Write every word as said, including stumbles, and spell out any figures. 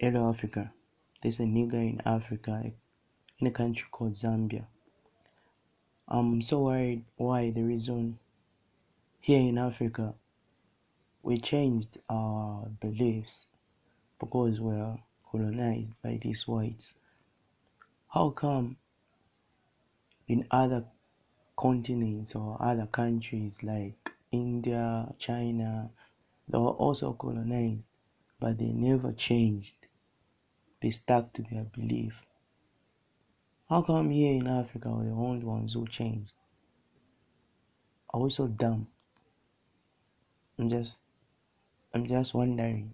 Hello Africa. There's a nigger in Africa, in a country called Zambia. I'm so worried why the reason here in Africa we changed our beliefs because we are colonized by these whites. How come in other continents or other countries like India, China, they were also colonized, but they never changed? They stuck to their belief. How come here in Africa we're the only ones who changed? Are we so dumb? I'm just, I'm just wondering.